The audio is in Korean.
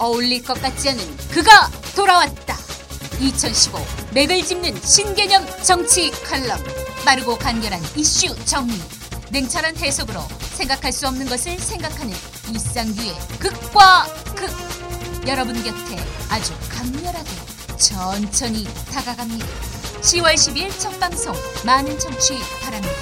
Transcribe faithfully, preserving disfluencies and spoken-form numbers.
어울릴 것 같지 않은 그가 돌아왔다. 이천십오 맥을 짚는 신개념 정치 칼럼. 빠르고 간결한 이슈 정리. 냉철한 해석으로 생각할 수 없는 것을 생각하는 이상규의 극과 극. 여러분 곁에 아주 강렬하게 천천히 다가갑니다. 시월 십이일 첫 방송 많은 청취 바랍니다.